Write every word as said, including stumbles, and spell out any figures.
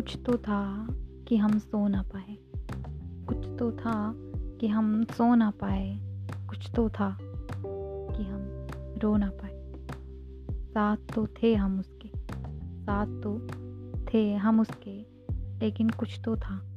कुछ तो था कि हम सो ना पाए, कुछ तो था कि हम सो ना पाए, कुछ तो था कि हम रो ना पाए। साथ तो थे हम उसके, साथ तो थे हम उसके, लेकिन कुछ तो था।